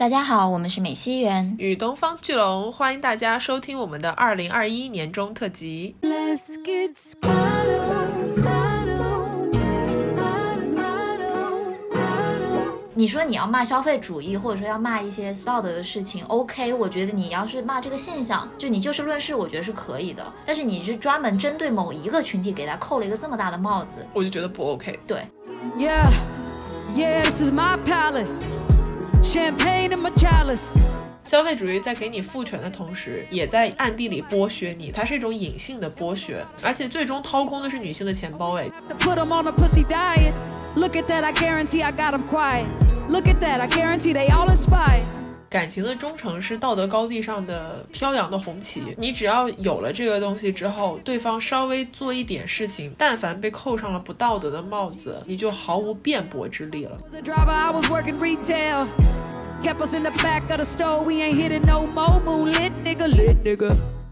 大家好，我们是美西园与东方巨龙，欢迎大家收听我们的2021年中特辑。 Let's get started. 你说你要骂消费主义，或者说要骂一些道德的事情 OK， 我觉得你要是骂这个现象，就你就事论事，我觉得是可以的。但是你是专门针对某一个群体给他扣了一个这么大的帽子，我就觉得不 OK。 对 Yeah Yeah This is my palace Champagne in my chalice。 消费主义在给你赋权的同时，也在暗地里剥削你，它是一种隐性的剥削，而且最终掏空的是女性的钱包。Put them on a pussy diet. Look at that, I guarantee I got them quiet. Look at that, I guarantee they all inspire。感情的忠诚是道德高地上的飘扬的红旗，你只要有了这个东西之后，对方稍微做一点事情，但凡被扣上了不道德的帽子，你就毫无辩驳之力了。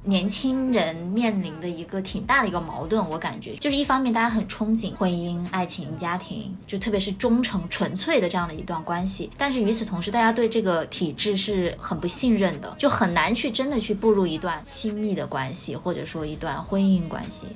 年轻人面临的一个挺大的一个矛盾，我感觉就是一方面大家很憧憬婚姻、爱情、家庭，就特别是忠诚纯粹的这样的一段关系，但是与此同时大家对这个体制是很不信任的，就很难去真的去步入一段亲密的关系，或者说一段婚姻关系。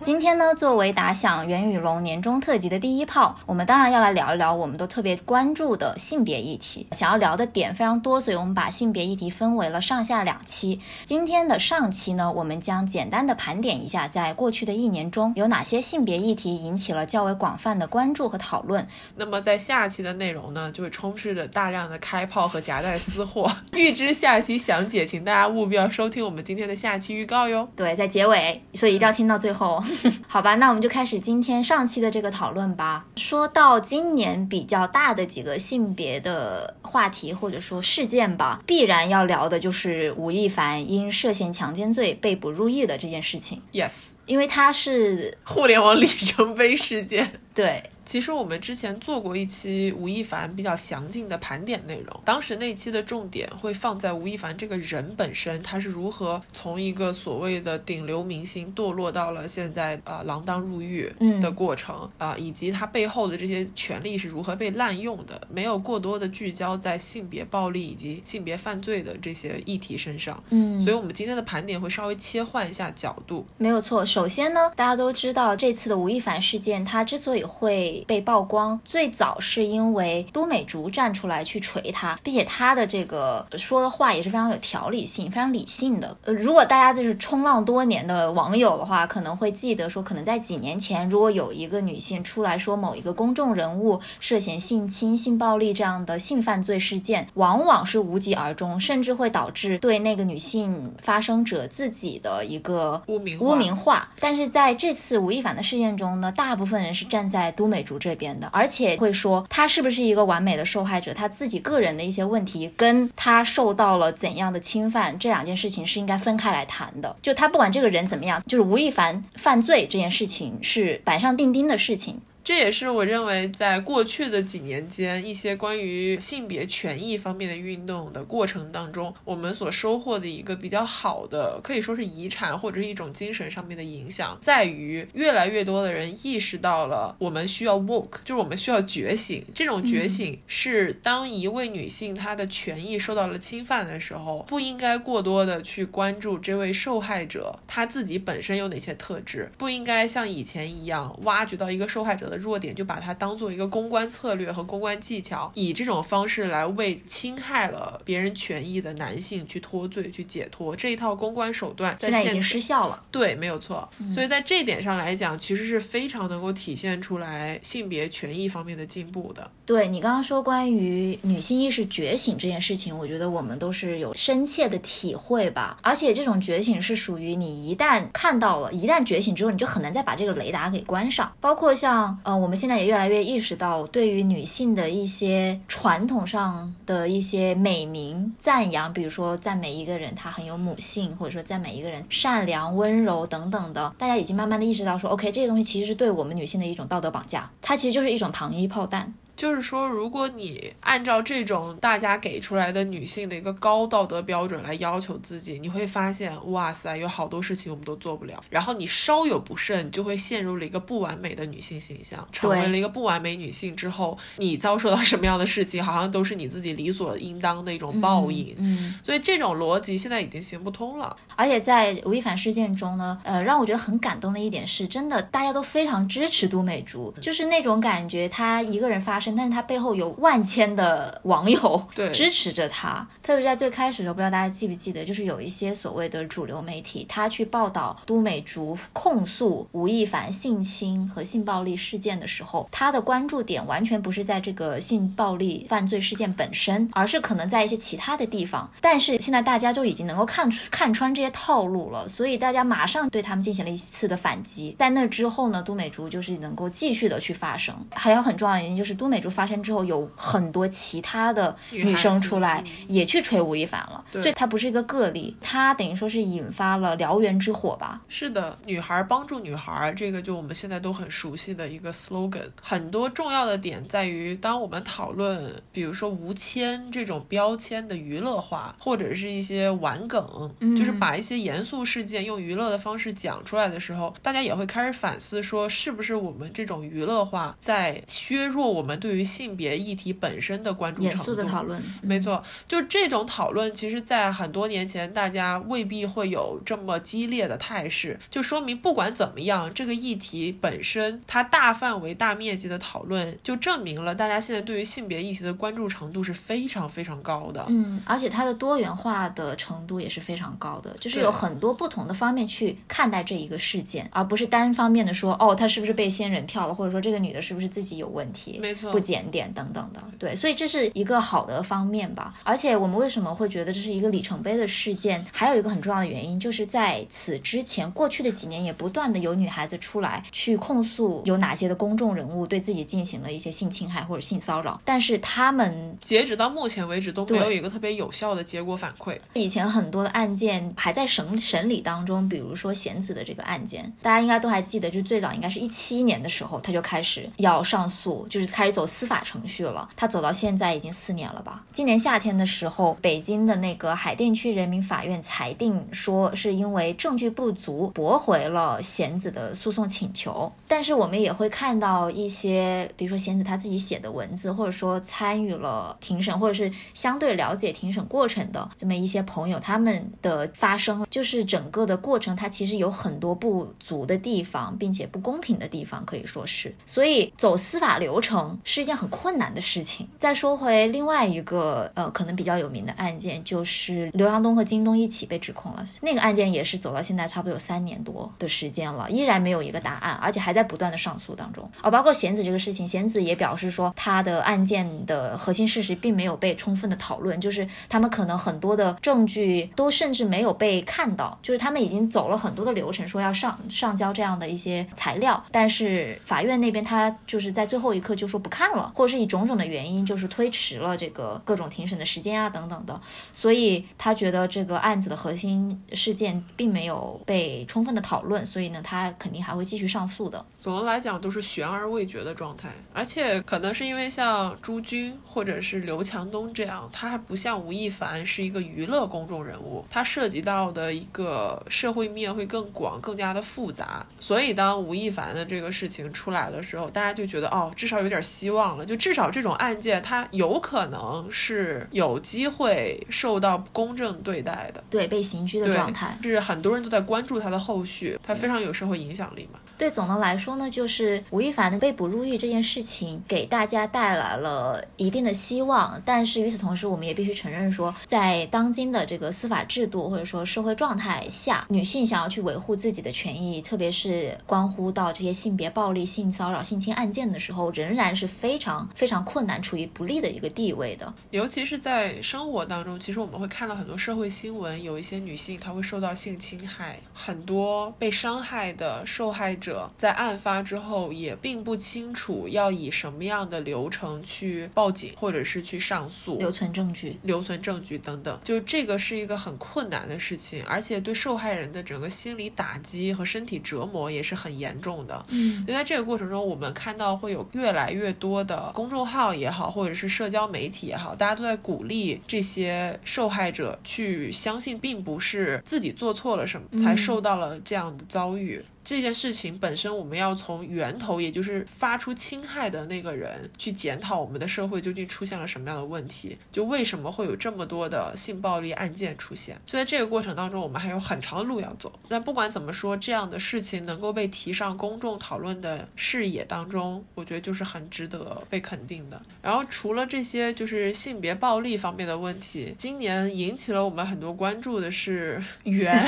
今天呢，作为打响袁宇龙年终特辑的第一炮，我们当然要来聊一聊我们都特别关注的性别议题。想要聊的点非常多，所以我们把性别议题分为了上下两期。今天的上期呢，我们将简单的盘点一下在过去的一年中有哪些性别议题引起了较为广泛的关注和讨论。那么在下期的内容呢，就会充斥着大量的开炮和夹带私货。预知下期详解，请大家务必要收听我们今天的下期预告哟。对，在结尾，所以一定要听到最后。好吧，那我们就开始今天上期的这个讨论吧。说到今年比较大的几个性别的话题或者说事件吧，必然要聊的就是吴亦凡因涉嫌强奸罪被捕入狱的这件事情。 Yes， 因为他是互联网里程碑事件。对，其实我们之前做过一期吴亦凡比较详尽的盘点内容，当时那期的重点会放在吴亦凡这个人本身，他是如何从一个所谓的顶流明星堕落到了现在锒铛入狱的过程以及他背后的这些权力是如何被滥用的，没有过多的聚焦在性别暴力以及性别犯罪的这些议题身上。所以我们今天的盘点会稍微切换一下角度。没有错，首先呢，大家都知道这次的吴亦凡事件，他之所以会被曝光，最早是因为都美竹站出来去锤他，并且他的这个说的话也是非常有条理性、非常理性的。如果大家就是冲浪多年的网友的话，可能会记得说，可能在几年前，如果有一个女性出来说某一个公众人物涉嫌性侵、性暴力这样的性犯罪事件，往往是无疾而终，甚至会导致对那个女性发生者自己的一个污名化。但是在这次吴亦凡的事件中呢，大部分人是站在都美竹这边的，而且会说他是不是一个完美的受害者，他自己个人的一些问题跟他受到了怎样的侵犯，这两件事情是应该分开来谈的。就他不管这个人怎么样，就是吴亦凡犯罪这件事情是板上钉钉的事情。这也是我认为在过去的几年间一些关于性别权益方面的运动的过程当中，我们所收获的一个比较好的，可以说是遗产或者是一种精神上面的影响，在于越来越多的人意识到了我们需要 woke， 就是我们需要觉醒。这种觉醒是当一位女性她的权益受到了侵犯的时候，不应该过多的去关注这位受害者她自己本身有哪些特质，不应该像以前一样挖掘到一个受害者的弱点就把它当做一个公关策略和公关技巧，以这种方式来为侵害了别人权益的男性去脱罪去解脱。这一套公关手段在现在已经失效了。对，没有错。所以在这一点上来讲，其实是非常能够体现出来性别权益方面的进步的。对，你刚刚说关于女性意识觉醒这件事情，我觉得我们都是有深切的体会吧。而且这种觉醒是属于你一旦看到了，一旦觉醒之后，你就很难再把这个雷达给关上。包括像我们现在也越来越意识到，对于女性的一些传统上的一些美名赞扬，比如说赞美一个人她很有母性，或者说赞美一个人善良温柔等等的，大家已经慢慢的意识到说 OK， 这个东西其实是对我们女性的一种道德绑架，它其实就是一种糖衣炮弹。就是说如果你按照这种大家给出来的女性的一个高道德标准来要求自己，你会发现哇塞有好多事情我们都做不了，然后你稍有不慎就会陷入了一个不完美的女性形象，成为了一个不完美女性之后你遭受到什么样的事情好像都是你自己理所应当的一种报应。所以这种逻辑现在已经行不通了。而且在吴亦凡事件中呢，让我觉得很感动的一点是真的大家都非常支持都美竹，就是那种感觉她一个人发生但是他背后有万千的网友支持着他。特别在最开始的时候，不知道大家记不记得，就是有一些所谓的主流媒体他去报道都美竹控诉吴亦凡性侵和性暴力事件的时候，他的关注点完全不是在这个性暴力犯罪事件本身，而是可能在一些其他的地方。但是现在大家就已经能够看穿这些套路了，所以大家马上对他们进行了一次的反击。在那之后呢，都美竹就是能够继续的去发声。还有很重要的原因就是都美竹发生之后有很多其他的女生出来也去锤吴亦凡了，所以她不是一个个例，她等于说是引发了燎原之火吧。是的，女孩帮助女孩，这个就我们现在都很熟悉的一个 slogan。 很多重要的点在于当我们讨论比如说吴谦这种标签的娱乐化或者是一些玩梗，就是把一些严肃事件用娱乐的方式讲出来的时候，大家也会开始反思说是不是我们这种娱乐化在削弱我们对于性别议题本身的关注程度。严肃的讨论，没错，就这种讨论其实在很多年前大家未必会有这么激烈的态势，就说明不管怎么样这个议题本身它大范围大面积的讨论就证明了大家现在对于性别议题的关注程度是非常非常高的。而且它的多元化的程度也是非常高的，就是有很多不同的方面去看待这一个事件，而不是单方面的说哦她是不是被仙人跳了，或者说这个女的是不是自己有问题没错不检点等等的。对，所以这是一个好的方面吧。而且我们为什么会觉得这是一个里程碑的事件，还有一个很重要的原因就是在此之前过去的几年也不断的有女孩子出来去控诉有哪些的公众人物对自己进行了一些性侵害或者性骚扰，但是他们截止到目前为止都没有一个特别有效的结果反馈。以前很多的案件还在审理当中，比如说贤子的这个案件大家应该都还记得，就最早应该是2017年的时候他就开始要上诉，就是开始走司法程序了，他走到现在已经4年了吧。今年夏天的时候北京的那个海淀区人民法院裁定说是因为证据不足驳回了贤子的诉讼请求。但是我们也会看到一些比如说贤子他自己写的文字，或者说参与了庭审或者是相对了解庭审过程的这么一些朋友他们的发声，就是整个的过程它其实有很多不足的地方并且不公平的地方可以说是，所以走司法流程是一件很困难的事情。再说回另外一个可能比较有名的案件，就是刘强东和京东一起被指控了，那个案件也是走到现在差不多有3年多的时间了，依然没有一个答案，而且还在不断的上诉当中。包括贤子这个事情，贤子也表示说他的案件的核心事实并没有被充分的讨论，就是他们可能很多的证据都甚至没有被看到，就是他们已经走了很多的流程说要上交这样的一些材料，但是法院那边他就是在最后一刻就说不看了，或者是以种种的原因就是推迟了这个各种庭审的时间啊等等的，所以他觉得这个案子的核心事件并没有被充分的讨论，所以呢他肯定还会继续上诉的。总的来讲都是悬而未决的状态。而且可能是因为像朱军或者是刘强东这样，他还不像吴亦凡是一个娱乐公众人物，他涉及到的一个社会面会更广更加的复杂，所以当吴亦凡的这个事情出来的时候大家就觉得哦至少有点希望了，就至少这种案件它有可能是有机会受到公正对待的，对，被刑拘的状态，是很多人都在关注它的后续，它非常有社会影响力嘛。对，总的来说呢就是吴亦凡的被捕入狱这件事情给大家带来了一定的希望，但是与此同时我们也必须承认说在当今的这个司法制度或者说社会状态下，女性想要去维护自己的权益，特别是关乎到这些性别暴力性骚扰性侵案件的时候仍然是非常非常困难处于不利的一个地位的。尤其是在生活当中其实我们会看到很多社会新闻，有一些女性她会受到性侵害，很多被伤害的受害者在案发之后也并不清楚要以什么样的流程去报警或者是去上诉，留存证据等等，就这个是一个很困难的事情，而且对受害人的整个心理打击和身体折磨也是很严重的。所以在这个过程中我们看到会有越来越多多的公众号也好，或者是社交媒体也好，大家都在鼓励这些受害者去相信并不是自己做错了什么才受到了这样的遭遇。这件事情本身我们要从源头，也就是发出侵害的那个人去检讨我们的社会究竟出现了什么样的问题，就为什么会有这么多的性暴力案件出现。所以在这个过程当中我们还有很长的路要走，但不管怎么说，这样的事情能够被提上公众讨论的视野当中，我觉得就是很值得被肯定的。然后除了这些就是性别暴力方面的问题，今年引起了我们很多关注的是缘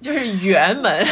就是缘门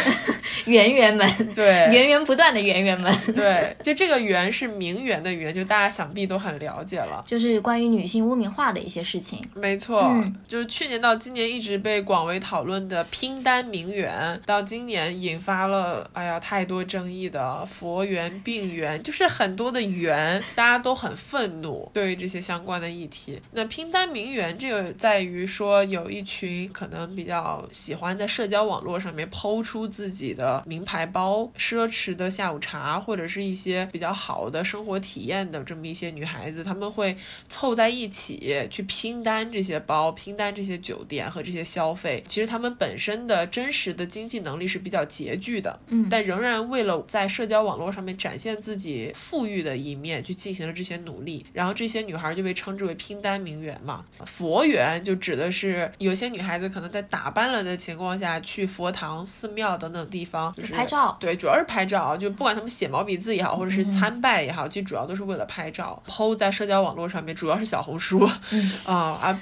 缘缘门，对，源源不断的源源门，对，就这个缘是名媛的缘，就大家想必都很了解了，就是关于女性污名化的一些事情。没错，就是去年到今年一直被广为讨论的拼单名媛，到今年引发了太多争议的佛缘、病缘，就是很多的缘，大家都很愤怒对于这些相关的议题。那拼单名媛这个在于说有一群可能比较喜欢在社交网络上面抛出自己的名牌包、奢侈的下午茶，或者是一些比较好的生活体验的这么一些女孩子，她们会凑在一起去拼单这些包、拼单这些酒店和这些消费。其实她们本身的真实的经济能力是比较拮据的，但仍然为了在社交网络上面展现自己富裕的一面去进行了这些努力。然后这些女孩就被称之为拼单名媛嘛。佛缘就指的是有些女孩子可能在打扮了的情况下去佛堂、寺庙等等地方、就是、拍照，对，主要是拍照，就不管他们写毛笔字也好，或者是参拜也好，其实主要都是为了拍照 po 在社交网络上面，主要是小红书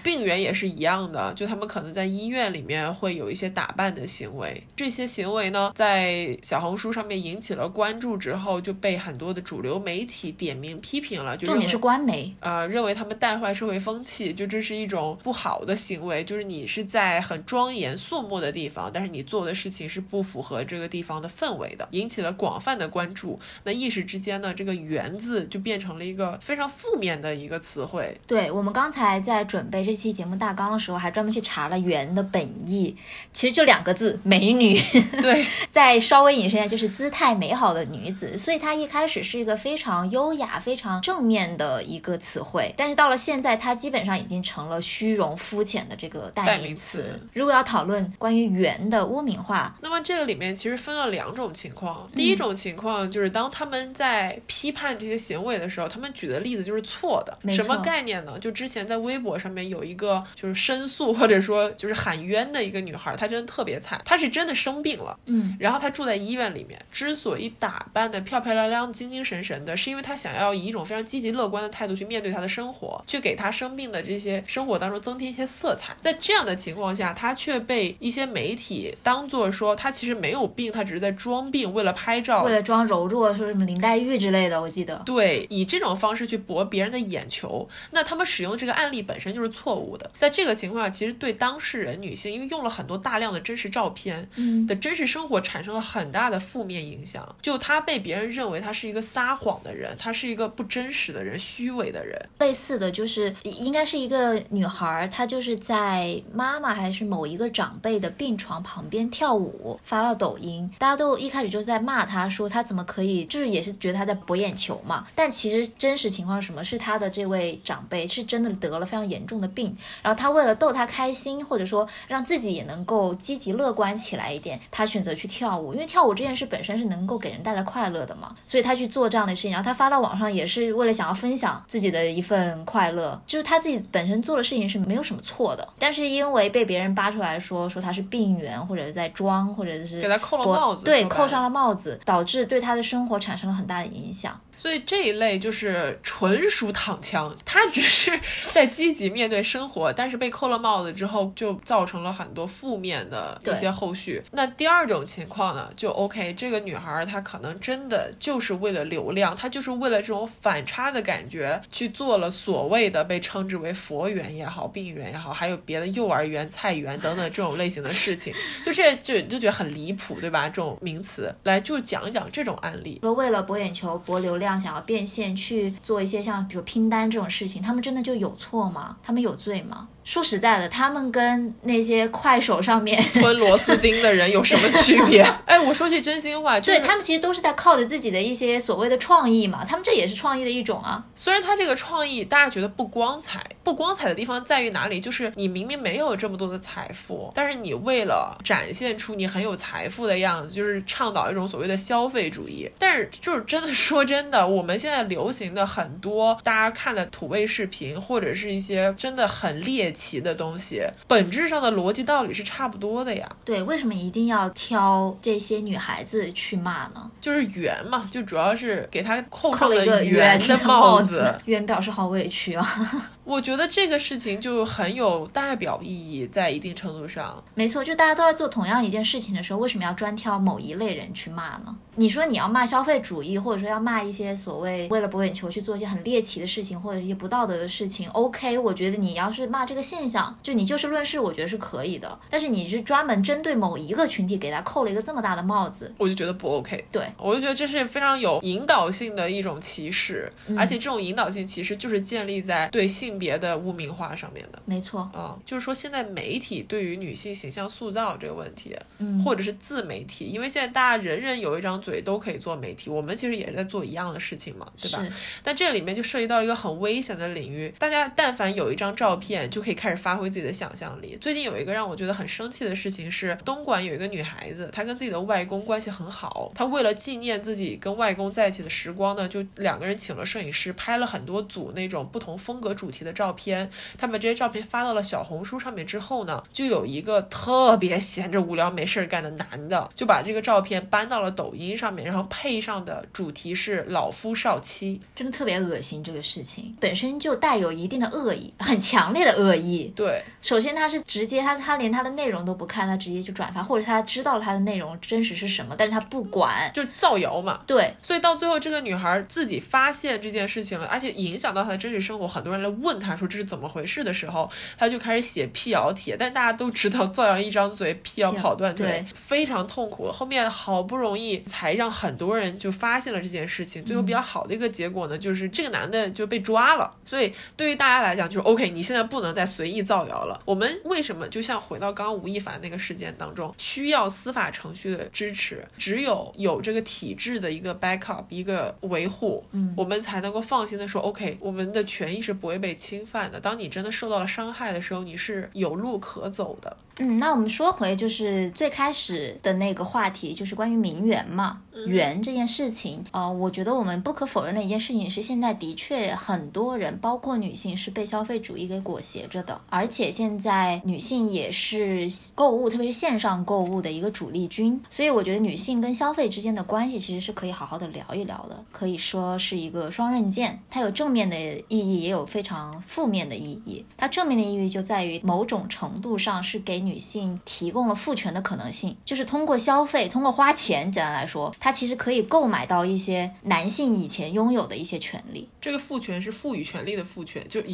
病源也是一样的，就他们可能在医院里面会有一些打扮的行为。这些行为呢在小红书上面引起了关注之后，就被很多的主流媒体点名批评了，就重点是官媒认为他们带坏社会风气，就这是一种不好的行为，就是你是在很庄严肃穆的地方，但是你做的事情是不符合这个地方的氛围的，引起了广泛的关注。那一时之间呢，这个缘字就变成了一个非常负面的一个词汇。对，我们刚才在准备这期节目大纲的时候还专门去查了缘的本意，其实就两个字，美女。对，再稍微引申一下，就是姿态美好的女子。所以它一开始是一个非常优雅、非常正面的一个词汇，但是到了现在它基本上已经成了虚荣肤浅的这个代名词。如果要讨论关于缘的污名化，那么这个里面其实分了两种情况。第一种情况就是当他们在批判这些行为的时候，他们举的例子就是错的。什么概念呢？就之前在微博上面有一个就是申诉或者说就是喊冤的一个女孩，她真的特别惨，她是真的生病了，然后她住在医院里面，之所以打扮的漂漂亮亮、精精神神的，是因为她想要以一种非常积极乐观的态度去面对她的生活，去给她生病的这些生活当中增添一些色彩。在这样的情况下，她却被一些媒体当作说她其实没有病，她只是在装病，为了拍照，为了装柔弱，说什么林黛玉之类的，我记得。对，以这种方式去博别人的眼球，那他们使用这个案例本身就是错误的。在这个情况下，其实对当事人女性，因为用了很多大量的真实照片的真实生活产生了很大的负面影响，就她被别人认为她是一个撒谎的人，她是一个不真实的人、虚伪的人。类似的就是应该是一个女孩，她就是在妈妈还是某一个长辈的病床旁边跳舞，发到抖音，大家都一开始就在骂他，说他怎么可以，就是也是觉得他在博眼球嘛。但其实真实情况是什么？是他的这位长辈是真的得了非常严重的病，然后他为了逗他开心，或者说让自己也能够积极乐观起来一点，他选择去跳舞，因为跳舞这件事本身是能够给人带来快乐的嘛，所以他去做这样的事情。然后他发到网上也是为了想要分享自己的一份快乐，就是他自己本身做的事情是没有什么错的，但是因为被别人扒出来说他是病源，或者在装，或者是给他扣了帽子，对，扣上了帽子，导致对他的生活产生了很大的影响。所以这一类就是纯属躺枪，他只是在积极面对生活，但是被扣了帽子之后就造成了很多负面的一些后续。那第二种情况呢，就 OK， 这个女孩她可能真的就是为了流量，她就是为了这种反差的感觉去做了所谓的被称之为佛缘也好、病缘也好，还有别的幼儿园、菜园等等这种类型的事情情，就是就觉得很离谱，对吧？这种名词来就讲一讲这种案例，说为了博眼球、博流量，想要变现去做一些像比如拼单这种事情，他们真的就有错吗？他们有罪吗？说实在的，他们跟那些快手上面吞螺丝钉的人有什么区别？哎，我说句真心话，就是、对他们其实都是在靠着自己的一些所谓的创意嘛，他们这也是创意的一种啊。虽然他这个创意大家觉得不光彩，不光彩的地方在于哪里？就是你明明没有这么多的财富，但是你为了展现出你很有财富的样子，就是倡导一种所谓的消费主义。但是就是真的说真的，我们现在流行的很多大家看的土味视频，或者是一些真的很猎奇的东西，本质上的逻辑道理是差不多的呀。对，为什么一定要挑这些女孩子去骂呢？就是圆嘛，就主要是给她扣上了圆的帽子。圆表示好委屈啊。我觉得这个事情就很有代表意义，在一定程度上没错，就大家都在做同样一件事情的时候，为什么要专挑某一类人去骂呢？你说你要骂消费主义，或者说要骂一些所谓为了博眼球去做一些很猎奇的事情，或者一些不道德的事情， OK， 我觉得你要是骂这个现象，就你就事论事，我觉得是可以的。但是你是专门针对某一个群体给他扣了一个这么大的帽子，我就觉得不 OK。 对，我就觉得这是非常有引导性的一种歧视，而且这种引导性歧视就是建立在对性别的污名化上面的。没错，就是说现在媒体对于女性形象塑造这个问题，或者是自媒体，因为现在大家人人有一张嘴都可以做媒体，我们其实也是在做一样的事情嘛，对吧？但这里面就涉及到一个很危险的领域，大家但凡有一张照片就可以开始发挥自己的想象力。最近有一个让我觉得很生气的事情是，东莞有一个女孩子，她跟自己的外公关系很好，她为了纪念自己跟外公在一起的时光呢，就两个人请了摄影师，拍了很多组那种不同风格主题的照片。他把这些照片发到了小红书上面之后呢，就有一个特别闲着无聊没事干的男的，就把这个照片搬到了抖音上面，然后配上的主题是老夫少妻。真的特别恶心，这个事情本身就带有一定的恶意，很强烈的恶意。对，首先他是直接他连他的内容都不看，他直接就转发，或者他知道了他的内容真实是什么，但是他不管，就造谣嘛。对，所以到最后这个女孩自己发现这件事情了，而且影响到她的真实生活，很多人来问他说这是怎么回事的时候，他就开始写辟谣帖。但大家都知道造谣一张嘴，辟谣跑断腿，非常痛苦。后面好不容易才让很多人就发现了这件事情，最后比较好的一个结果呢，就是这个男的就被抓了。所以对于大家来讲就是 OK， 你现在不能再随意造谣了。我们为什么就像回到刚刚吴亦凡那个事件当中，需要司法程序的支持，只有这个体制的一个 backup， 一个维护，我们才能够放心的说 OK， 我们的权益是不会被侵犯的。当你真的受到了伤害的时候，你是有路可走的。那我们说回就是最开始的那个话题，就是关于名媛嘛，媛这件事情。我觉得我们不可否认的一件事情是，现在的确很多人包括女性是被消费主义给裹挟着的，而且现在女性也是购物，特别是线上购物的一个主力军。所以我觉得女性跟消费之间的关系其实是可以好好的聊一聊的，可以说是一个双刃剑，它有正面的意义，也有非常负面的意义。它正面的意义就在于某种程度上是给女性提供了赋权的可能性，就是通过消费，通过花钱，简单来说，它其实可以购买到一些男性以前拥有的一些权利。这个赋权是赋予权利的赋权，就以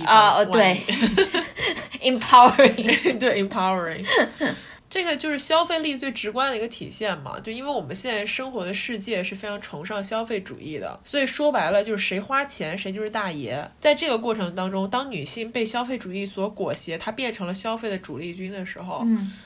对empowering 对 empowering 这个就是消费力最直观的一个体现嘛，就因为我们现在生活的世界是非常崇尚消费主义的，所以说白了就是谁花钱谁就是大爷。在这个过程当中，当女性被消费主义所裹挟，她变成了消费的主力军的时候，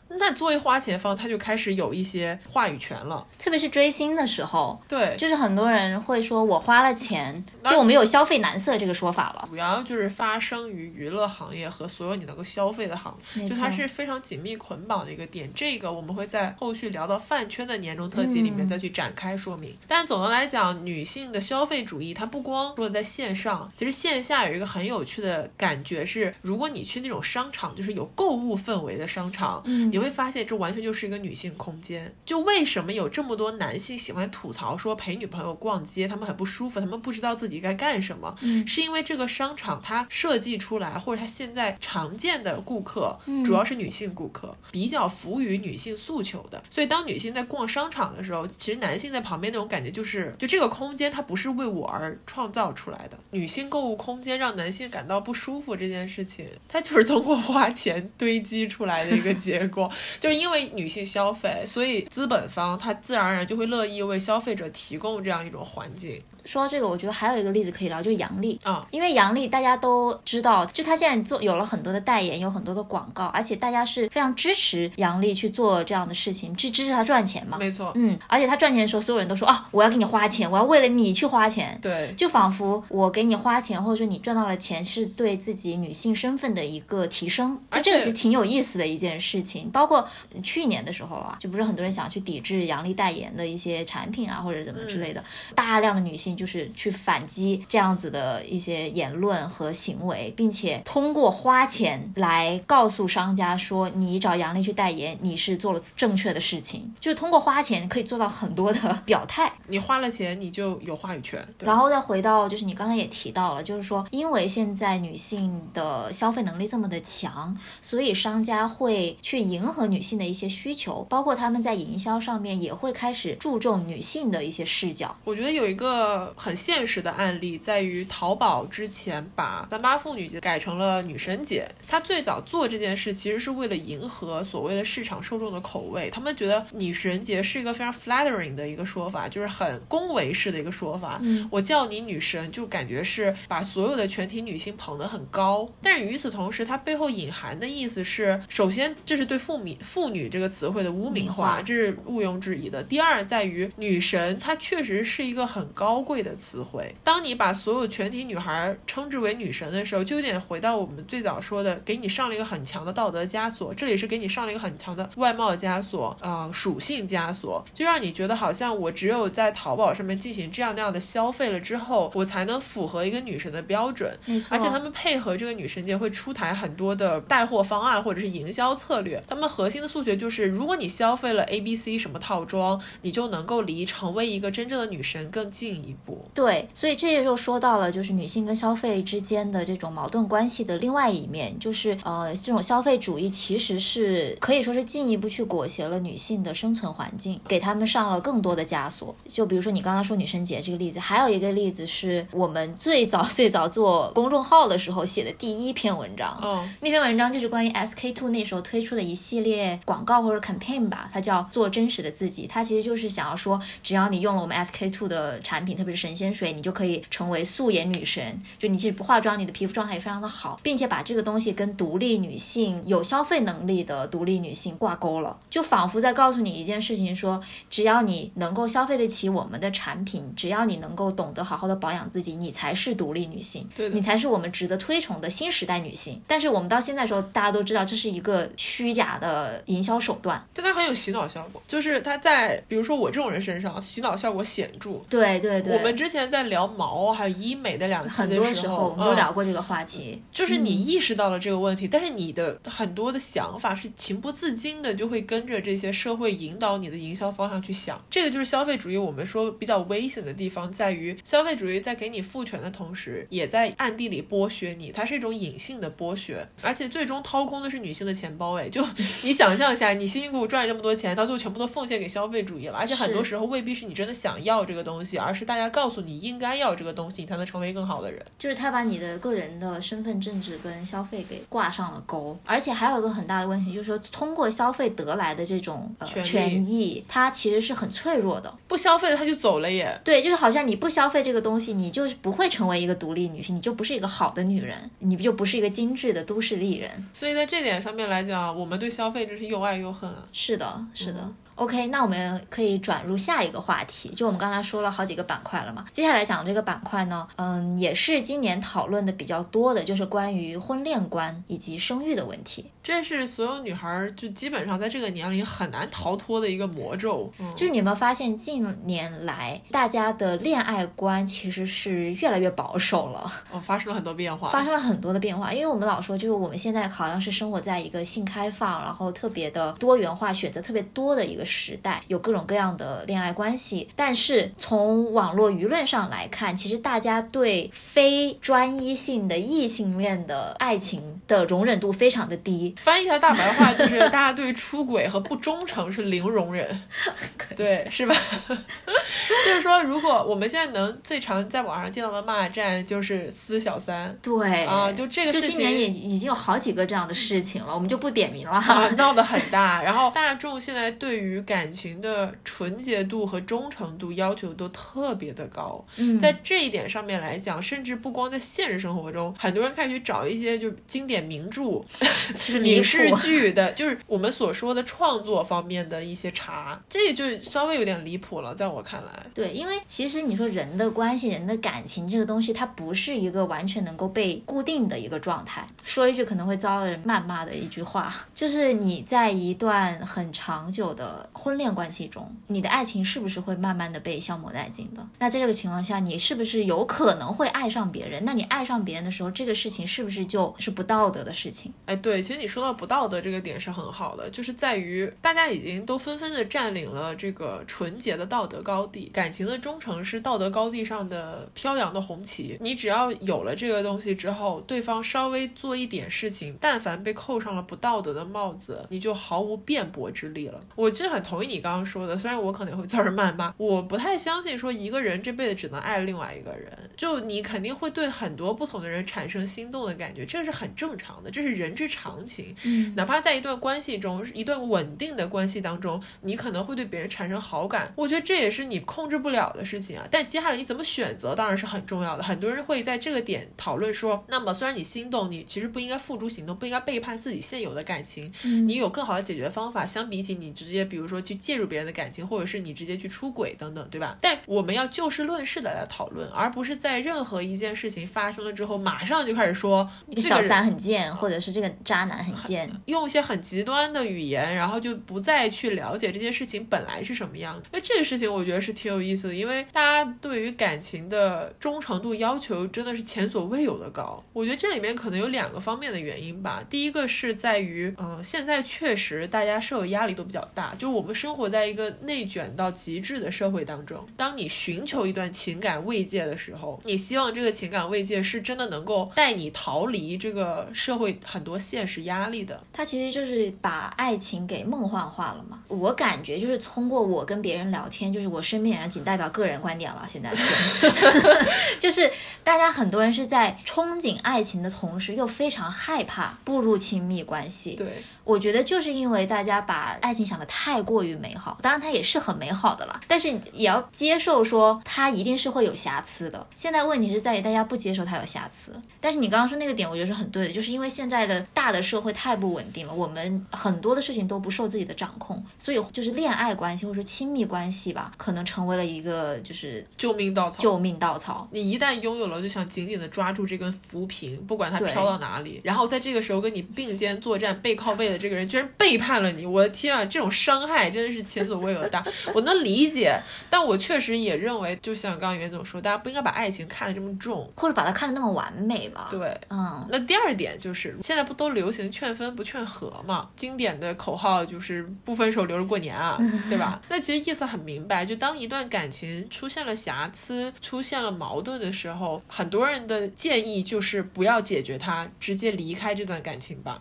那作为花钱方，她就开始有一些话语权了。特别是追星的时候，对，就是很多人会说我花了钱，就我们有消费男色这个说法了。主要就是发生于娱乐行业和所有你能够消费的行业，就它是非常紧密捆绑的一个点，这个我们会在后续聊到饭圈的年终特辑里面再去展开说明。但总的来讲，女性的消费主义它不光说在线上，其实线下有一个很有趣的感觉是，如果你去那种商场，就是有购物氛围的商场，你会发现这完全就是一个女性空间。就为什么有这么多男性喜欢吐槽说陪女朋友逛街他们很不舒服，他们不知道自己该干什么，是因为这个商场它设计出来，或者它现在常见的顾客主要是女性顾客，比较服务于女性诉求的。所以当女性在逛商场的时候，其实男性在旁边那种感觉就是就这个空间它不是为我而创造出来的。女性购物空间让男性感到不舒服这件事情，它就是通过花钱堆积出来的一个结果说，就是因为女性消费，所以资本方他自然而然就会乐意为消费者提供这样一种环境。说到这个，我觉得还有一个例子可以聊，就是杨笠啊，因为杨笠大家都知道，就他现在有了很多的代言，有很多的广告，而且大家是非常支持杨笠去做这样的事情，支持他赚钱嘛。没错，嗯，而且他赚钱的时候，所有人都说啊，我要给你花钱，我要为了你去花钱。对，就仿佛我给你花钱，或者说你赚到了钱，是对自己女性身份的一个提升，就这个是挺有意思的一件事情。包括去年的时候了，就不是很多人想去抵制杨笠代言的一些产品啊，或者怎么之类的，大量的女性。就是去反击这样子的一些言论和行为，并且通过花钱来告诉商家说你找杨笠去代言你是做了正确的事情，就是通过花钱可以做到很多的表态，你花了钱你就有话语权。对，然后再回到就是你刚才也提到了，就是说因为现在女性的消费能力这么的强，所以商家会去迎合女性的一些需求，包括他们在营销上面也会开始注重女性的一些视角。我觉得有一个很现实的案例在于淘宝之前把38妇女节改成了女神节，他最早做这件事其实是为了迎合所谓的市场受众的口味，他们觉得女神节是一个非常 flattering 的一个说法，就是很恭维式的一个说法，我叫你女神就感觉是把所有的全体女性捧得很高。但是与此同时它背后隐含的意思是，首先这是对妇女这个词汇的污名化，这是毋庸置疑的。第二在于女神它确实是一个很高贵的词汇，当你把所有全体女孩称之为女神的时候，就有点回到我们最早说的，给你上了一个很强的道德枷锁，这里是给你上了一个很强的外貌枷锁、属性枷锁，就让你觉得好像我只有在淘宝上面进行这样那样的消费了之后，我才能符合一个女神的标准。而且他们配合这个女神节会出台很多的带货方案或者是营销策略，他们核心的诉求就是如果你消费了 ABC 什么套装，你就能够离成为一个真正的女神更近一步。对，所以这也就说到了就是女性跟消费之间的这种矛盾关系的另外一面，就是这种消费主义其实是可以说是进一步去裹挟了女性的生存环境，给他们上了更多的枷锁。就比如说你刚刚说女生节这个例子，还有一个例子是我们最早做公众号的时候写的第一篇文章，那篇文章就是关于 SK2 那时候推出的一系列广告或者 campaign 吧，它叫做真实的自己，它其实就是想要说只要你用了我们 SK2 的产品，特别是神仙水，你就可以成为素颜女神，就你即使不化妆你的皮肤状态也非常的好，并且把这个东西跟独立女性有消费能力的独立女性挂钩了，就仿佛在告诉你一件事情，说只要你能够消费得起我们的产品，只要你能够懂得好好的保养自己，你才是独立女性，对的，你才是我们值得推崇的新时代女性。但是我们到现在的时候大家都知道这是一个虚假的营销手段，但它很有洗脑效果，就是它在比如说我这种人身上洗脑效果显著。对对对，我们之前在聊毛还有医美的两期的时候，很多时候我们都聊过这个话题，就是你意识到了这个问题，但是你的很多的想法是情不自禁的就会跟着这些社会引导你的营销方向去想。这个就是消费主义我们说比较危险的地方，在于消费主义在给你赋权的同时也在暗地里剥削你，它是一种隐性的剥削，而且最终掏空的是女性的钱包。就你想象一下，你辛辛苦苦赚这么多钱，到最后全部都奉献给消费主义了，而且很多时候未必是你真的想要这个东西，而是大家告诉你应该要这个东西你才能成为更好的人，就是他把你的个人的身份政治跟消费给挂上了钩。而且还有一个很大的问题，就是说通过消费得来的这种、权益它其实是很脆弱的，不消费它就走了耶。对，就是好像你不消费这个东西你就是不会成为一个独立女性，你就不是一个好的女人，你就不是一个精致的都市丽人。所以在这点上面来讲，我们对消费就是又爱又恨啊。是的是的、OK， 那我们可以转入下一个话题，就我们刚才说了好几个板块了嘛，接下来讲这个板块呢，也是今年讨论的比较多的，就是关于婚恋观以及生育的问题。这是所有女孩就基本上在这个年龄很难逃脱的一个魔咒。就是你有没有发现近年来大家的恋爱观其实是越来越保守了，发生了很多变化，发生了很多的变化。因为我们老说就是我们现在好像是生活在一个性开放然后特别的多元化选择特别多的一个个时代，有各种各样的恋爱关系。但是从网络舆论上来看，其实大家对非专一性的异性恋的爱情的容忍度非常的低。翻译一下大白话就是大家对出轨和不忠诚是零容忍对，是吧？就是说如果我们现在能最常在网上见到的骂战就是撕小三，对啊，就这个事情今年也已经有好几个这样的事情了，我们就不点名了啊，闹得很大。然后大众现在对于感情的纯洁度和忠诚度要求都特别的高，在这一点上面来讲，甚至不光在现实生活中，很多人开始去找一些就经典名著影视剧的，就是我们所说的创作方面的一些茶，这就稍微有点离谱了，在我看来。对，因为其实你说人的关系，人的感情这个东西，它不是一个完全能够被固定的一个状态。说一句可能会遭人谩骂的一句话，就是你在一段很长久的婚恋关系中，你的爱情是不是会慢慢的被消磨殆尽的？那在这个情况下，你是不是有可能会爱上别人？那你爱上别人的时候，这个事情是不是就是不道德的事情？哎，对，其实你说到不道德这个点是很好的，就是在于大家已经都纷纷的占领了这个纯洁的道德高地，感情的忠诚是道德高地上的飘扬的红旗。你只要有了这个东西之后，对方稍微做一点事情，但凡被扣上了不道德的帽子，你就毫无辩驳之力了。我真的很同意你刚刚说的，虽然我可能会遭人谩骂，我不太相信说一个人这辈子只能爱另外一个人，就你肯定会对很多不同的人产生心动的感觉，这是很正常的，这是人之常情。哪怕在一段关系中，一段稳定的关系当中，你可能会对别人产生好感，我觉得这也是你控制不了的事情啊。但接下来你怎么选择当然是很重要的。很多人会在这个点讨论说，那么虽然你心动，你其实不应该付诸行动，不应该背叛自己现有的感情，你有更好的解决方法，相比起你直接比如说去介入别人的感情，或者是你直接去出轨等等，对吧？但我们要就事论事的来讨论，而不是在任何一件事情发生了之后马上就开始说这个小三很贱，或者是这个渣男很贱，用一些很极端的语言，然后就不再去了解这件事情本来是什么样。那这个事情我觉得是挺有意思的，因为大家对于感情的忠诚度要求真的是前所未有的高。我觉得这里面可能有两个方面的原因吧。第一个是在于现在确实大家社会压力都比较大，就是我们生活在一个内卷到极致的社会当中，当你寻求一段情感慰藉的时候，你希望这个情感慰藉是真的能够带你逃离这个社会很多现实压力的。它其实就是把爱情给梦幻化了嘛。我感觉就是通过我跟别人聊天，就是我身边人，仅代表个人观点了，现在是就是大家很多人是在憧憬爱情的同时又非常害怕步入亲密关系。对，我觉得就是因为大家把爱情想得太过于美好，当然它也是很美好的啦，但是也要接受说它一定是会有瑕疵的。现在问题是在于大家不接受它有瑕疵。但是你刚刚说那个点我觉得是很对的，就是因为现在的大的社会太不稳定了，我们很多的事情都不受自己的掌控，所以就是恋爱关系或者说亲密关系吧，可能成为了一个就是救命稻草。你一旦拥有了，就想紧紧的抓住这根浮萍，不管它飘到哪里。然后在这个时候跟你并肩作战背靠背的这个人居然背叛了你，我的天啊，这种伤害真的是前所未有的大。我能理解，但我确实也认为就像刚刚袁总说，大家不应该把爱情看得这么重，或者把它看得那么完美吧。对，那第二点就是现在不都流行劝分不劝和嘛，经典的口号就是不分手留着过年啊，对吧？那其实意思很明白，就当一段感情出现了瑕疵，出现了矛盾的时候，很多人的建议就是不要解决它，直接离开这段感情吧。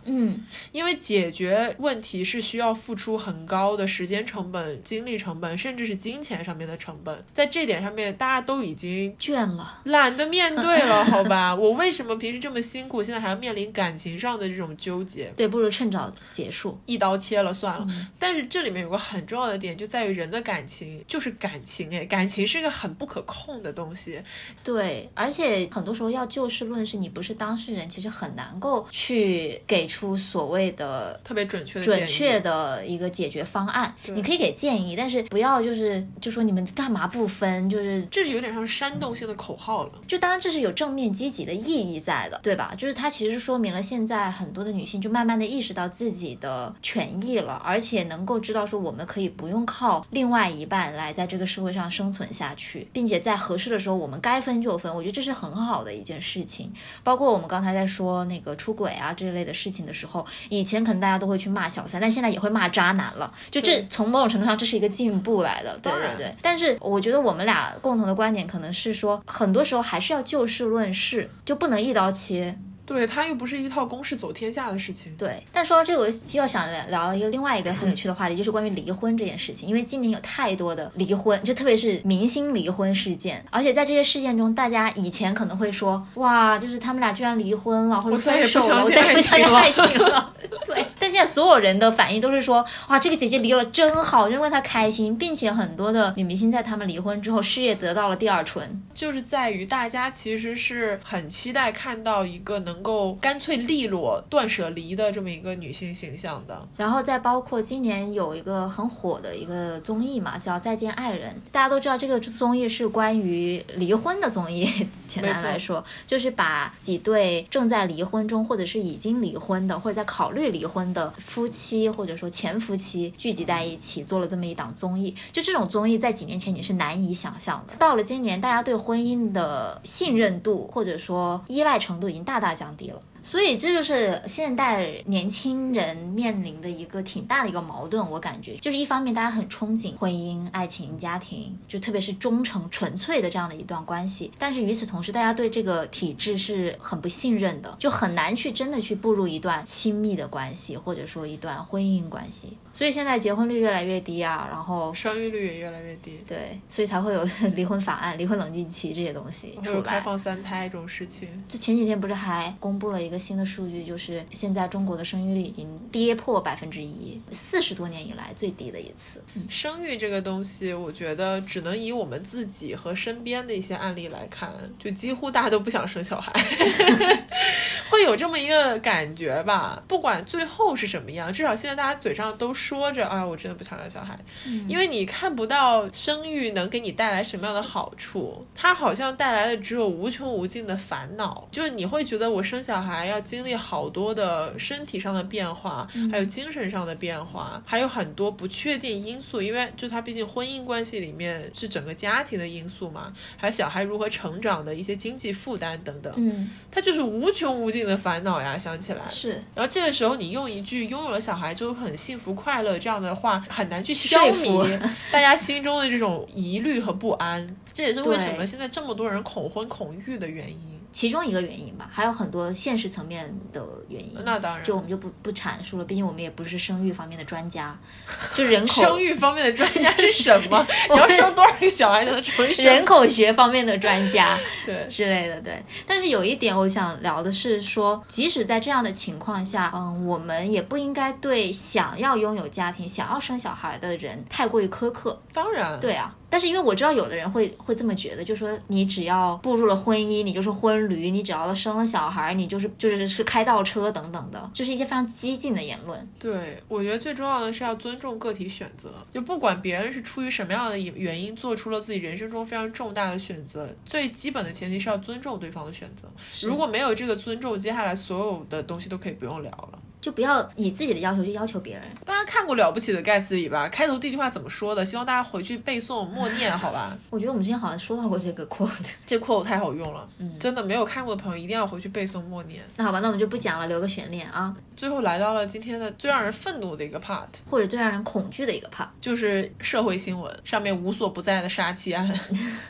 因为解决问题是需要付出很高的时间成本、精力成本，甚至是金钱上面的成本。在这点上面大家都已经倦了，懒得面对了，好吧？我为什么平时这么辛苦，现在还要面临感情上的这种纠结？对，不如趁早结束，一刀切了算了。但是这里面有个很重要的点，就在于人的感情就是感情，感情是一个很不可控的东西。对，而且很多时候要就事论事，你不是当事人，其实很难够去给出所谓的特别准确的一个解决方案。你可以给建议，但是不要就说你们干嘛不分，这有点像煽动性的口号了。就当然这是有正面积极的意义在的，对吧？就是它其实说明了现在很多的女性就慢慢的意识到自己的权益了，而且能够知道说我们可以不用靠另外一半来在这个社会上生存下去，并且在合适的时候我们该分就分。我觉得这是很好的一件事情。包括我们刚才在说那个出轨啊这类的事情的时候，以前可能大家都会去骂小三，但现在也会骂渣男了，就这从某种程度上这是一个进步来的，对对对。但是我觉得我们俩共同的观点可能是说，很多时候还是要就事论事，就不能一刀切。对，它又不是一套公式走天下的事情。对，但说到这个，我就要想聊另外一个很有趣的话题，就是关于离婚这件事情。因为今年有太多的离婚，就特别是明星离婚事件，而且在这些事件中，大家以前可能会说，哇，就是他们俩居然离婚了，或者分手了，我再也不相信爱情了。对，但现在所有人的反应都是说，哇，这个姐姐离了真好，真为她开心，并且很多的女明星在他们离婚之后，事业得到了第二春。就是在于大家其实是很期待看到一个能够干脆利落断舍离的这么一个女性形象的。然后再包括今年有一个很火的一个综艺嘛，叫《再见爱人》，大家都知道这个综艺是关于离婚的综艺，简单来说就是把几对正在离婚中或者是已经离婚的或者在考虑离婚的夫妻或者说前夫妻聚集在一起做了这么一档综艺。就这种综艺在几年前你是难以想象的，到了今年大家对婚姻的信任度或者说依赖程度已经大大降低了，所以这就是现代年轻人面临的一个挺大的一个矛盾。我感觉就是一方面大家很憧憬婚姻、爱情、家庭，就特别是忠诚纯粹的这样的一段关系，但是与此同时大家对这个体制是很不信任的，就很难去真的去步入一段亲密的关系或者说一段婚姻关系。所以现在结婚率越来越低啊，然后生育率也越来越低。对，所以才会有离婚法案、离婚冷静期这些东西出来，开放三胎这种事情。就前几天不是还公布了一个新的数据，就是现在中国的生育率已经跌破1%，40多年以来最低的一次。生育这个东西我觉得只能以我们自己和身边的一些案例来看，就几乎大家都不想生小孩会有这么一个感觉吧。不管最后是什么样，至少现在大家嘴上都说着哎，我真的不想要小孩，因为你看不到生育能给你带来什么样的好处，它好像带来的只有无穷无尽的烦恼。就是你会觉得我生小孩要经历好多的身体上的变化，还有精神上的变化，还有很多不确定因素，因为就它毕竟婚姻关系里面是整个家庭的因素嘛，还有小孩如何成长的一些经济负担等等，它就是无穷无尽的烦恼呀。想起来是，然后这个时候你用一句拥有了小孩就很幸福快乐这样的话，很难去消弭大家心中的这种疑虑和不安。这也是为什么现在这么多人恐婚恐育的原因，其中一个原因吧，还有很多现实层面的原因。那当然，就我们就不阐述了，毕竟我们也不是生育方面的专家。就人口生育方面的专家是什么？你要生多少个小孩才能成为人口学方面的专家？对之类的，对。但是有一点我想聊的是说，即使在这样的情况下，我们也不应该对想要拥有家庭、想要生小孩的人太过于苛刻。当然，对啊。但是因为我知道有的人会这么觉得，就说你只要步入了婚姻，你就是婚驴，你只要生了小孩，你就是开倒车等等的，就是一些非常激进的言论。对，我觉得最重要的是要尊重个体选择，就不管别人是出于什么样的原因做出了自己人生中非常重大的选择，最基本的前提是要尊重对方的选择。如果没有这个尊重，接下来所有的东西都可以不用聊了。就不要以自己的要求去要求别人。大家看过《了不起的盖茨比》吧？开头第一句话怎么说的？希望大家回去背诵默念，好吧？我觉得我们之前好像说到过这个 quote， 这 quote 太好用了，真的没有看过的朋友一定要回去背诵默念。那好吧，那我们就不讲了，留个悬念啊。最后来到了今天的最让人愤怒的一个 part， 或者最让人恐惧的一个 part， 就是社会新闻上面无所不在的杀妻案，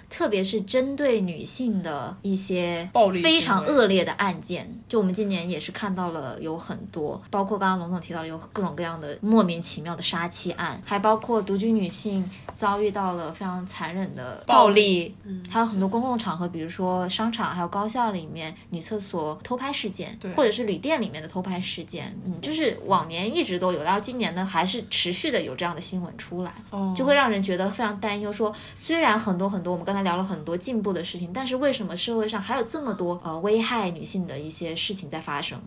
特别是针对女性的一些暴力非常恶劣的案件。就我们今年也是看到了有很多。包括刚刚龙总提到了有各种各样的莫名其妙的杀妻案，还包括独居女性遭遇到了非常残忍的暴力、还有很多公共场合，比如说商场还有高校里面女厕所偷拍事件，或者是旅店里面的偷拍事件，就是往年一直都有，到今年呢还是持续的有这样的新闻出来，就会让人觉得非常担忧，说虽然很多我们刚才聊了很多进步的事情，但是为什么社会上还有这么多危害女性的一些事情在发生？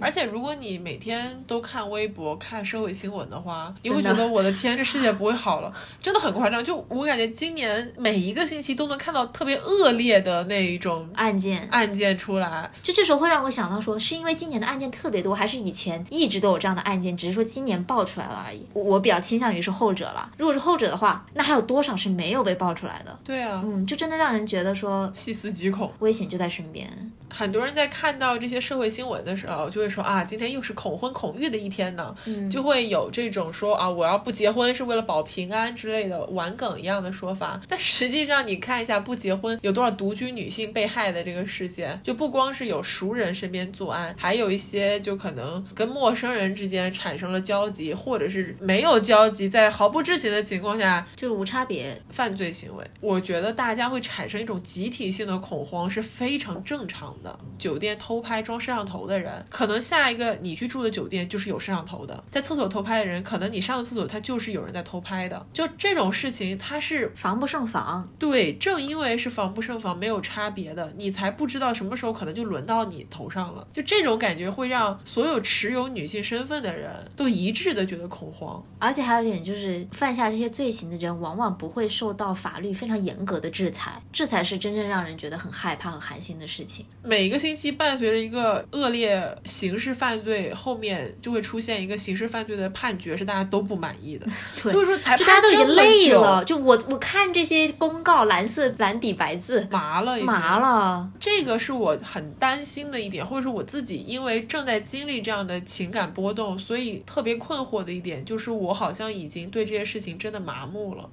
而且如果你每天都看微博看社会新闻的话，你会觉得我的天，这世界不会好了，真的很夸张。就我感觉今年每一个星期都能看到特别恶劣的那一种案件出来，就这时候会让我想到说，是因为今年的案件特别多，还是以前一直都有这样的案件，只是说今年爆出来了而已？我比较倾向于是后者了。如果是后者的话，那还有多少是没有被爆出来的？对啊，就真的让人觉得说细思极恐，危险就在身边。很多人在看到这些社会新闻的时候就会说啊，今天又是恐恐婚恐育的一天呢，就会有这种说啊，我要不结婚是为了保平安之类的玩梗一样的说法。但实际上你看一下不结婚有多少独居女性被害的这个事件，就不光是有熟人身边作案，还有一些就可能跟陌生人之间产生了交集，或者是没有交集，在毫不知情的情况下就是无差别犯罪行为。我觉得大家会产生一种集体性的恐慌是非常正常的。酒店偷拍装摄像头的人，可能下一个你去住的酒店就是有摄像头的，在厕所偷拍的人，可能你上的厕所他就是有人在偷拍的，就这种事情它是防不胜防。对，正因为是防不胜防，没有差别的，你才不知道什么时候可能就轮到你头上了。就这种感觉会让所有持有女性身份的人都一致的觉得恐慌。而且还有一点就是犯下这些罪行的人往往不会受到法律非常严格的制裁，这才是真正让人觉得很害怕很寒心的事情。每个星期伴随着一个恶劣刑事犯罪，后面就会出现一个刑事犯罪的判决是大家都不满意的。对，就是说才判这么久，就大家都已经累了，就我看这些公告蓝色蓝底白字麻了。这个是我很担心的一点，或者是我自己因为正在经历这样的情感波动，所以特别困惑的一点就是我好像已经对这些事情真的麻木了。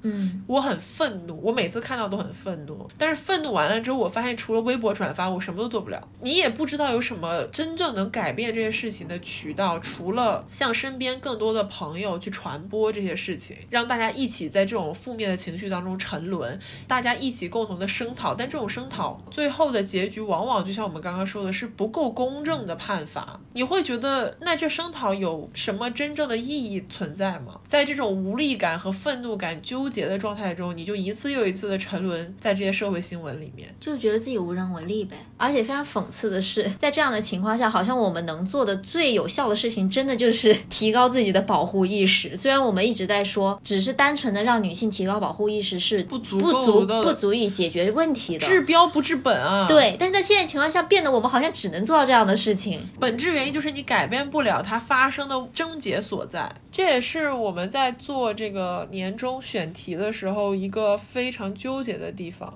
我很愤怒，我每次看到都很愤怒，但是愤怒完了之后我发现除了微博转发我什么都做不了。你也不知道有什么真正能改变这些事情的渠道，除了向身边更多的朋友去传播这些事情，让大家一起在这种负面的情绪当中沉沦，大家一起共同的声讨。但这种声讨最后的结局往往就像我们刚刚说的是不够公正的判罚，你会觉得那这声讨有什么真正的意义存在吗？在这种无力感和愤怒感纠结的状态中，你就一次又一次的沉沦在这些社会新闻里面，就觉得自己无能为力呗。而且非常讽刺的是，在这样的情况下好像我们能做的最有效的事情真的就是提高自己的保护意识。虽然我们一直在说只是单纯的让女性提高保护意识是不足以解决问题的，治标不治本啊。对，但是在现在情况下变得我们好像只能做到这样的事情，本质原因就是你改变不了它发生的症结所在。这也是我们在做这个年终选题的时候一个非常纠结的地方。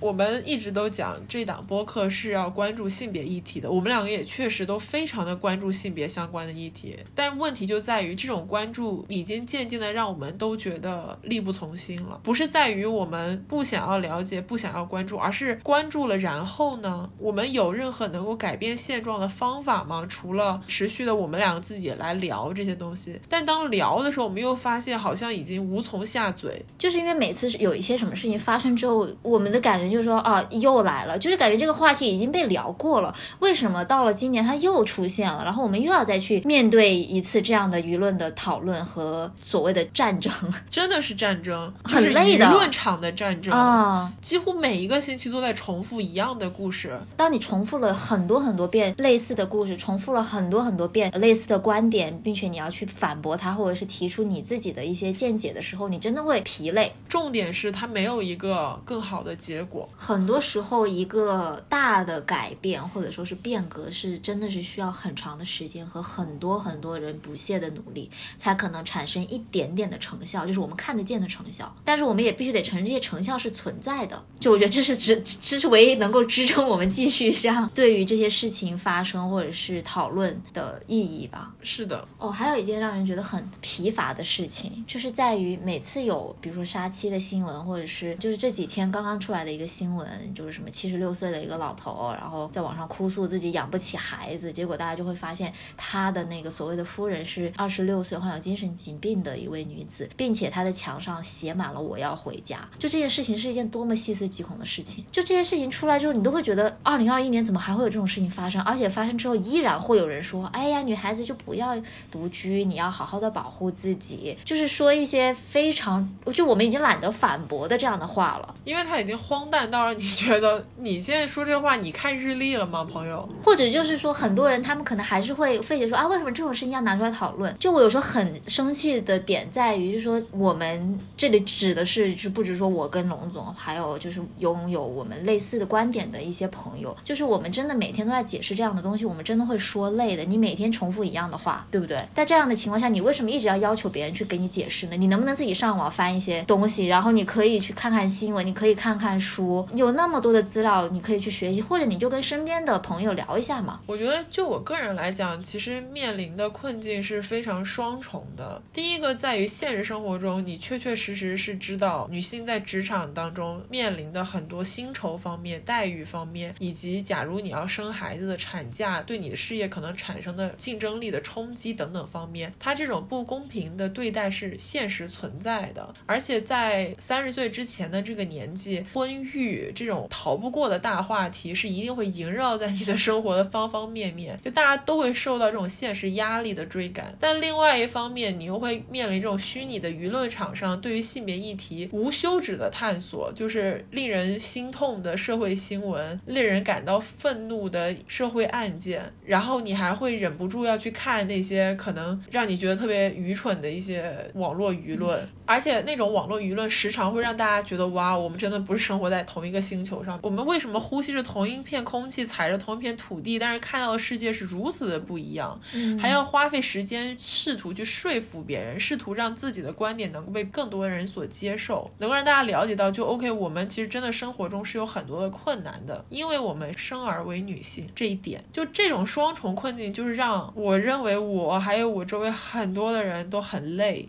我们一直都讲这档播客是要关注性别议题的，我们两个也确实都非常的关注性别相关的议题，但问题就在于这种关注已经渐渐的让我们都觉得力不从心了。不是在于我们不想要了解不想要关注，而是关注了然后呢，我们有任何能够改变现状的方法吗？除了持续的我们两个自己来聊这些东西，但当聊的时候我们又发现好像已经无从下嘴。就是因为每次有一些什么事情发生之后，我们的感觉就是说啊，又来了，就是感觉这个话题已经被聊过了，为什么到了今年它又出现了，然后我们又要再去面对一次这样的舆论的讨论和所谓的战争。真的是战争，很累的舆论场的战争啊！几乎每一个星期都在重复一样的故事。当你重复了很多很多遍类似的故事，重复了很多很多遍类似的观点，并且你要去反驳它或者是提出你自己的一些见解的时候，你真的会疲累。重点是它没有一个更好的结果。很多时候一个大的改变或者说是变革是真的是需要很长的时间和很多很多人不懈的努力才可能产生一点点的成效，就是我们看得见的成效。但是我们也必须得承认这些成效是存在的，就我觉得这是唯一能够支撑我们继续上对于这些事情发生或者是讨论的意义吧。是的。还有一件让人觉得很疲乏的事情，就是在于每次有比如说杀妻的新闻，或者是就是这几天刚刚出来的一个新闻，就是什么76岁的一个老头然后在网上哭诉自己养不起孩子，结果大家就会发现他的那个所谓的夫人是26岁患有精神疾病的一位女子，并且他的墙上写满了我要回家。就这件事情是一件多么细思极恐的事情。就这些事情出来之后，你都会觉得2021年怎么还会有这种事情发生，而且发生之后依然会有人说哎呀女孩子就不要独居，你要好好的保护自己，就是说一些非常就我们已经懒得反驳的这样的话了。因为他已经荒诞到让你觉得你现在说这话你看日历了吗朋友。或者就是说很多人他们可能还是会费解说啊为什么这种事情要拿出来讨论。就我有时候很生气的点在于就是说我们这里指的是就不止说我跟龙总还有就是拥有我们类似的观点的一些朋友，就是我们真的每天都在解释这样的东西，我们真的会说累的。你每天重复一样的话对不对？在这样的情况下你为什么一直要要求别人去给你解释呢？你能不能自己上网翻一些东西西，然后你可以去看看新闻，你可以看看书，有那么多的资料你可以去学习，或者你就跟身边的朋友聊一下嘛。我觉得就我个人来讲，其实面临的困境是非常双重的。第一个在于现实生活中，你确确实实是知道女性在职场当中面临的很多薪酬方面、待遇方面，以及假如你要生孩子的产假对你的事业可能产生的竞争力的冲击等等方面，它这种不公平的对待是现实存在的。而且在30岁之前的这个年纪，婚育这种逃不过的大话题是一定会萦绕在你的生活的方方面面，就大家都会受到这种现实压力的追赶。但另外一方面，你又会面临这种虚拟的舆论场上对于性别议题无休止的探索，就是令人心痛的社会新闻，令人感到愤怒的社会案件，然后你还会忍不住要去看那些可能让你觉得特别愚蠢的一些网络舆论。而且那种网络舆论时常会让大家觉得，哇，我们真的不是生活在同一个星球上，我们为什么呼吸着同一片空气，踩着同一片土地，但是看到的世界是如此的不一样，还要花费时间试图去说服别人，试图让自己的观点能够被更多的人所接受，能够让大家了解到就 OK， 我们其实真的生活中是有很多的困难的，因为我们生而为女性这一点。就这种双重困境就是让我认为我还有我周围很多的人都很累。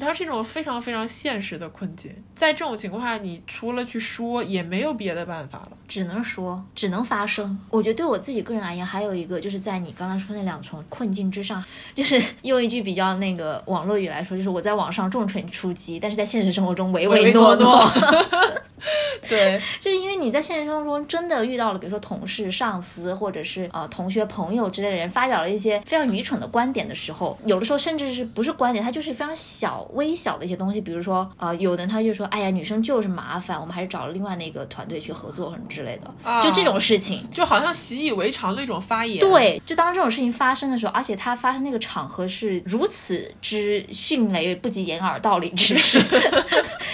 它是一种非常非常现实的困境。在这种情况下，你除了去说也没有别的办法了，只能说，只能发声。我觉得对我自己个人而言，还有一个就是在你刚才说那两重困境之上，就是用一句比较那个网络语来说，就是我在网上重拳出击，但是在现实生活中唯唯诺诺。对，就是因为你在现实生活中真的遇到了比如说同事、上司，或者是同学、朋友之类的人发表了一些非常愚蠢的观点的时候，有的时候甚至是不是观点，它就是非常小微小的一些东西。比如说有的人他就说，哎呀，女生就是麻烦，我们还是找了另外那个团队去合作什么之类的，就这种事情就好像习以为常的一种发言。对，就当这种事情发生的时候，而且它发生那个场合是如此之迅雷不及掩耳盗铃之势。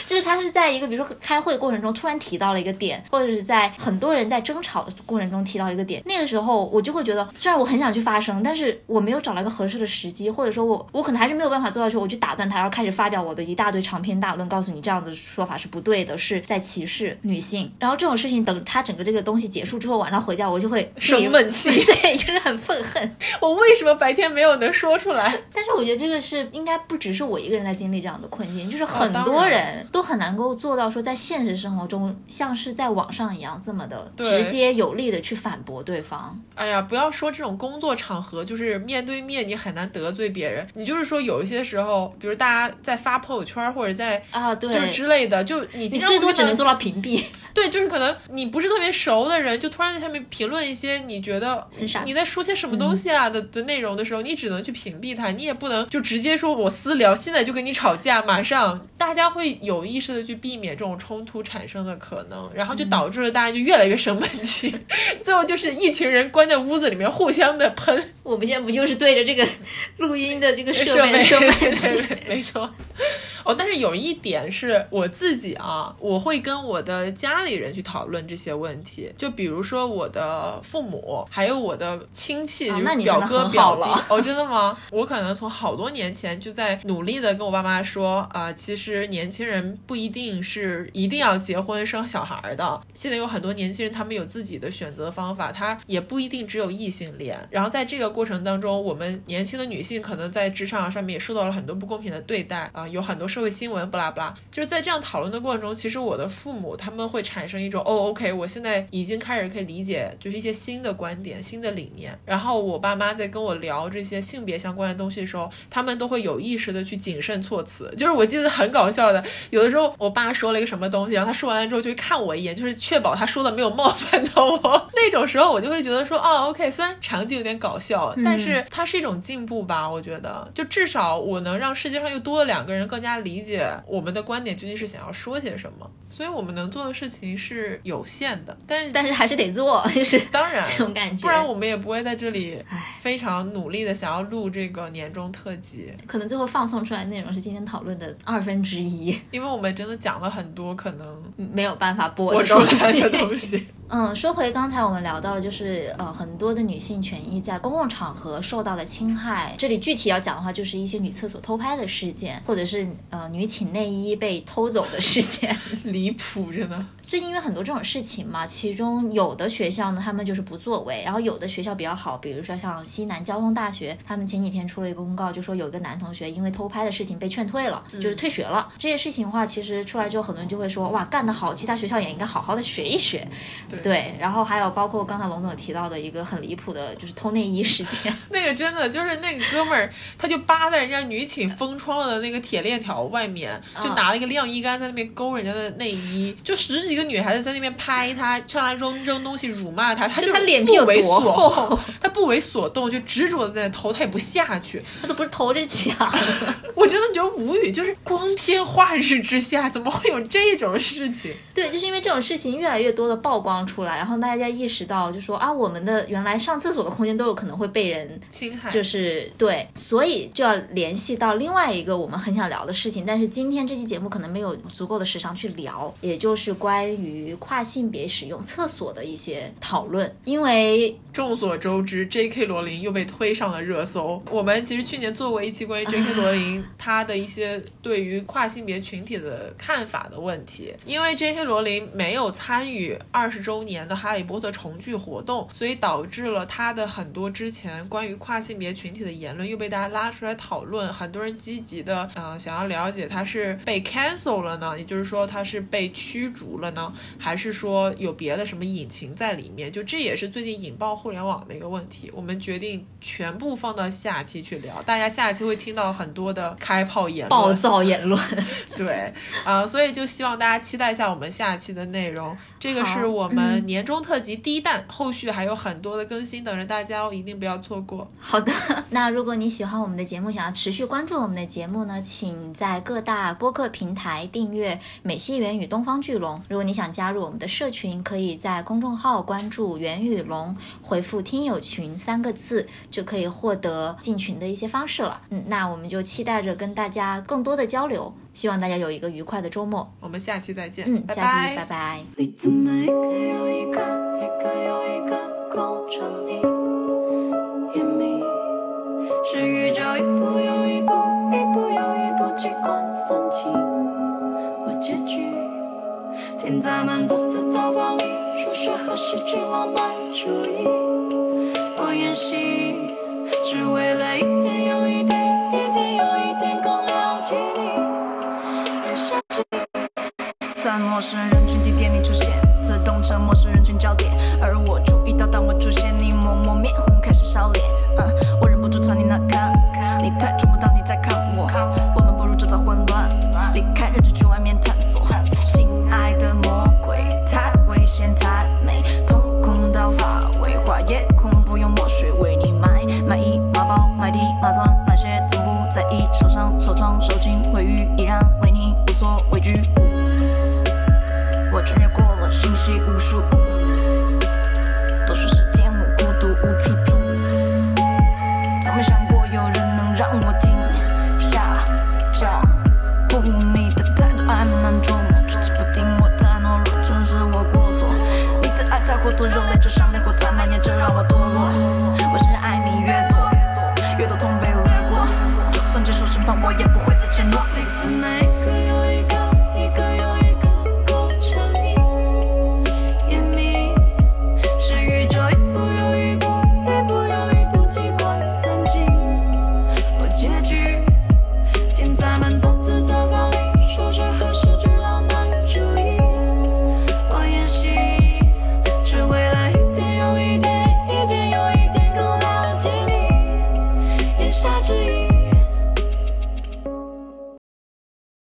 就是它是在一个比如说开会过程中突然提到了一个点，或者是在很多人在争吵的过程中提到了一个点，那个时候我就会觉得，虽然我很想去发声，但是我没有找到一个合适的时机，或者说我可能还是没有办法做到去我去打断他，然后开始发表我的一大堆长篇大论，告诉你这样的说法是不对的，是在歧视女性。然后这种事情等他整个这个东西结束之后，晚上回家我就会生闷气。对，就是很愤恨，我为什么白天没有能说出来。但是我觉得这个是应该不只是我一个人在经历这样的困境，就是很多人都很难够做到说在现实生活中像是在网上一样这么的直接有力的去反驳对方。哎呀，不要说这种工作场合，就是面对面你很难得罪别人。你就是说有一些时候，比如大家在发朋友圈或者在对，就是之类的，就你最多只能做到屏蔽。对，就是可能你不是特别熟的人，就突然在下面评论一些你觉得很傻，你在说些什么东西啊的内容的时候，你只能去屏蔽它，你也不能就直接说我私聊，现在就跟你吵架，马上。大家会有意识的去避免这种冲突产生的可能，然后就导致了大家就越来越生闷气，最后就是一群人关在屋子里面互相的喷。我们现在不就是对着这个录音的这个设备生闷气？没错。但是有一点是我自己我会跟我的家里人去讨论这些问题，就比如说我的父母还有我的亲戚，就是表哥表弟。真的吗？我可能从好多年前就在努力的跟我爸妈说其实年轻人不一定是一定要结婚生小孩的，现在有很多年轻人他们有自己的选择方法，他也不一定只有异性恋。然后在这个过程当中，我们年轻的女性可能在职场上面也受到了很多不公平的对待有很多社会新闻不啦不啦。就是在这样讨论的过程中，其实我的父母他们会产生一种OK， 我现在已经开始可以理解就是一些新的观点新的理念。然后我爸妈在跟我聊这些性别相关的东西的时候，他们都会有意识的去谨慎措辞。就是我记得很搞笑的，有的时候我爸说了一个什么东西，然后他说完了之后就会看我一眼，就是确保他说的没有冒犯到我。那种时候我就会觉得说OK， 虽然场景有点搞笑，但是它是一种进步吧。我觉得就至少我能让世界上又多了两个人更加理解我们的观点究竟是想要说些什么，所以我们能做的事情是有限的，但是还是得做，就是当然这种感觉，不然我们也不会在这里非常努力的想要录这个年终特辑。可能最后放送出来内容是今天讨论的1/2，因为我们真的讲了很多可能没有办法播的东西。说回刚才我们聊到了，就是很多的女性权益在公共场合受到了侵害。这里具体要讲的话，就是一些女厕所偷拍的事件，或者是女寝内衣被偷走的事件，离谱真的。最近因为很多这种事情嘛，其中有的学校呢，他们就是不作为，然后有的学校比较好，比如说像西南交通大学，他们前几天出了一个公告，就说有一个男同学因为偷拍的事情被劝退了，就是退学了。这些事情的话，其实出来之后，很多人就会说，哇，干得好，其他学校也应该好好的学一学。对，然后还有包括刚才龙总提到的一个很离谱的，就是偷内衣事件。那个真的就是那个哥们儿，他就扒在人家女寝封窗了的那个铁链条外面，就拿了一个晾衣杆在那边勾人家的内衣，就十几个女孩子在那边拍他，上来扔东西，辱骂他，他脸皮有多厚，他不为所动，就执着的在偷，他也不下去，他都不是头着墙。我真的觉得无语，就是光天化日之下，怎么会有这种事情？对，就是因为这种事情越来越多的曝光出来，然后大家意识到就说啊，我们的原来上厕所的空间都有可能会被人侵害，就是对，所以就要联系到另外一个我们很想聊的事情，但是今天这期节目可能没有足够的时长去聊，也就是关于跨性别使用厕所的一些讨论。因为众所周知 JK 罗琳又被推上了热搜，我们其实去年做过一期关于 JK 罗琳她的一些对于跨性别群体的看法的问题。因为 JK 罗琳没有参与20周年的哈利波特重聚活动，所以导致了他的很多之前关于跨性别群体的言论又被大家拉出来讨论，很多人积极的想要了解他是被 cancel 了呢，也就是说他是被驱逐了呢，还是说有别的什么隐情在里面，就这也是最近引爆互联网的一个问题。我们决定全部放到下期去聊，大家下期会听到很多的开炮言论，暴躁言论。对，所以就希望大家期待一下我们下期的内容。这个是我们年终特辑第一弹，后续还有很多的更新等着大家，一定不要错过。好的，那如果你喜欢我们的节目，想要持续关注我们的节目呢，请在各大播客平台订阅美西元与东方巨龙。如果你想加入我们的社群，可以在公众号关注元与龙，回复听友群3个字就可以获得进群的一些方式了。那我们就期待着跟大家更多的交流，希望大家有一个愉快的周末，我们下期再见。拜拜，下期拜拜。你怎么一个勾着你眼迷，是宇宙一步又一步，一步又一步机关算尽我结局，天灾们从此造化里，数学和戏剧慢慢处理，我演戏只为了一天又一天，一天又一天更了解你。在陌生人群地点里出现，自动成陌生人群焦点，而我注意到当我出现，你默默面红开始烧脸，我忍不住朝你那看，你太触摸到你在看我。